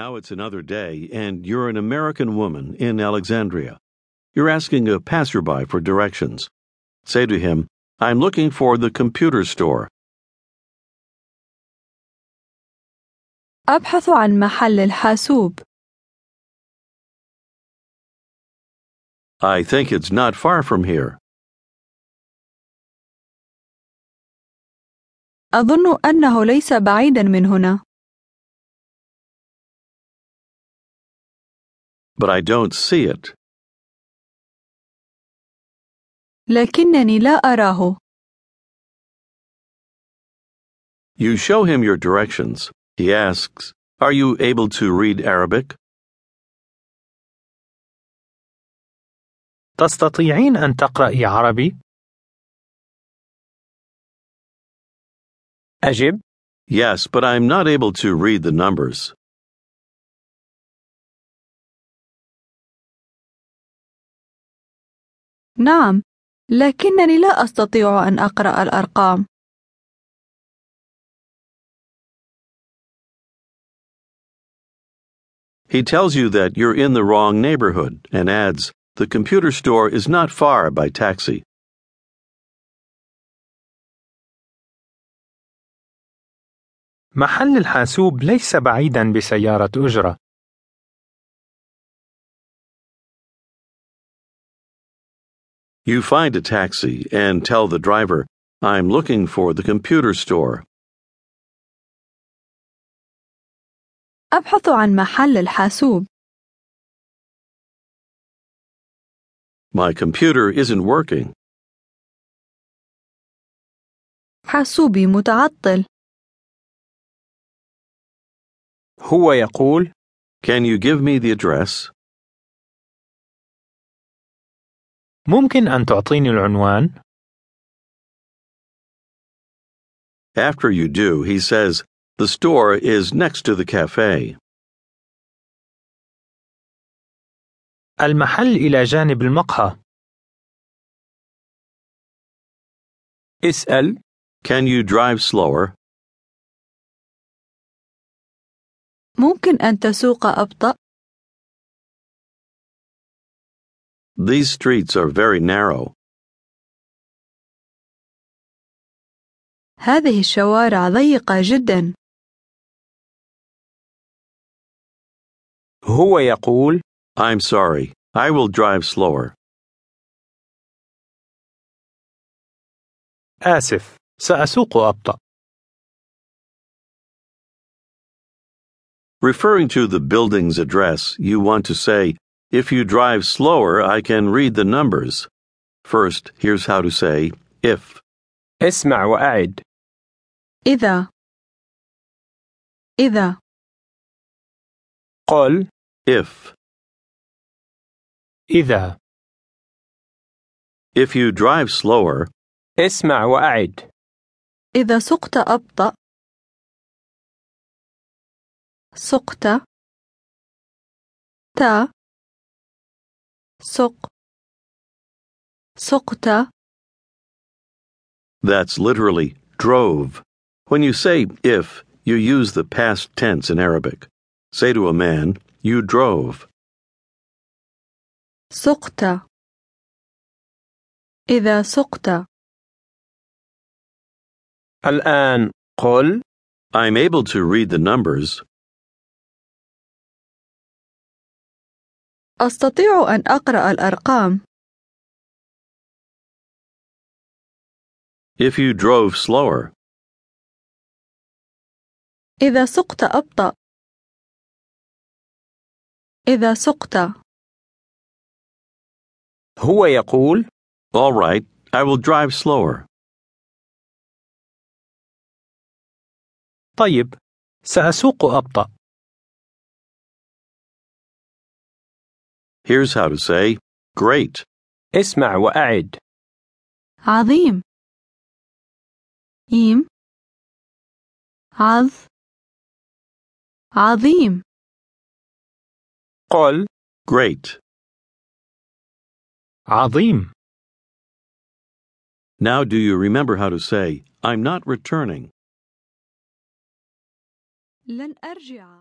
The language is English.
Now it's another day, and you're an American woman in Alexandria. You're asking a passerby for directions. Say to him, "I'm looking for the computer store." أبحث عن محل الحاسوب. I think it's not far from here. أظن أنه ليس بعيدا من هنا. But I don't see it. لكنني لا أراه. You show him your directions. He asks, "Are you able to read Arabic?" تستطيعين أن تقرأي عربي؟ أجب: Yes, but I'm not able to read the numbers. نعم، لكنني لا أستطيع أن أقرأ الأرقام. He tells you that you're in the wrong neighborhood and adds, "The computer store is not far by taxi." محل الحاسوب ليس بعيدا بسيارة أجرة. You find a taxi and tell the driver, "I'm looking for the computer store." أبحث عن محل الحاسوب. My computer isn't working. حاسوبي متعطل. هو يقول: "Can you give me the address?" ممكن أن تعطيني العنوان؟ After you do, he says, "The store is next to the cafe." المحل إلى جانب المقهى. اسأل: "Can you drive slower?" ممكن أن تسوق أبطأ؟ These streets are very narrow. هذه الشوارع ضيقة جدا. هو يقول: "I'm sorry, I will drive slower." آسف، سأسوق أبطأ. Referring to the building's address, you want to say, "If you drive slower, I can read the numbers." First, here's how to say if. اسمع وأعد. إذا قل if. إذا. If you drive slower. اسمع وأعد. إذا سقت أبطأ. سقت تا سق سقت. That's literally drove. When you say if, you use the past tense in Arabic. Say to a man, "You drove." سقت إذا سقت. الآن قل: "I'm able to read the numbers." أستطيع أن أقرأ الأرقام. If you drove slower. إذا سقت أبطأ. إذا سقت. هو يقول: "All right, I will drive slower." طيب، سأسوق أبطأ. Here's how to say great. اسمع وأعد. عظيم. إيم. عظيم. قل great. عظيم. Now do you remember how to say, "I'm not returning"? لن أرجع.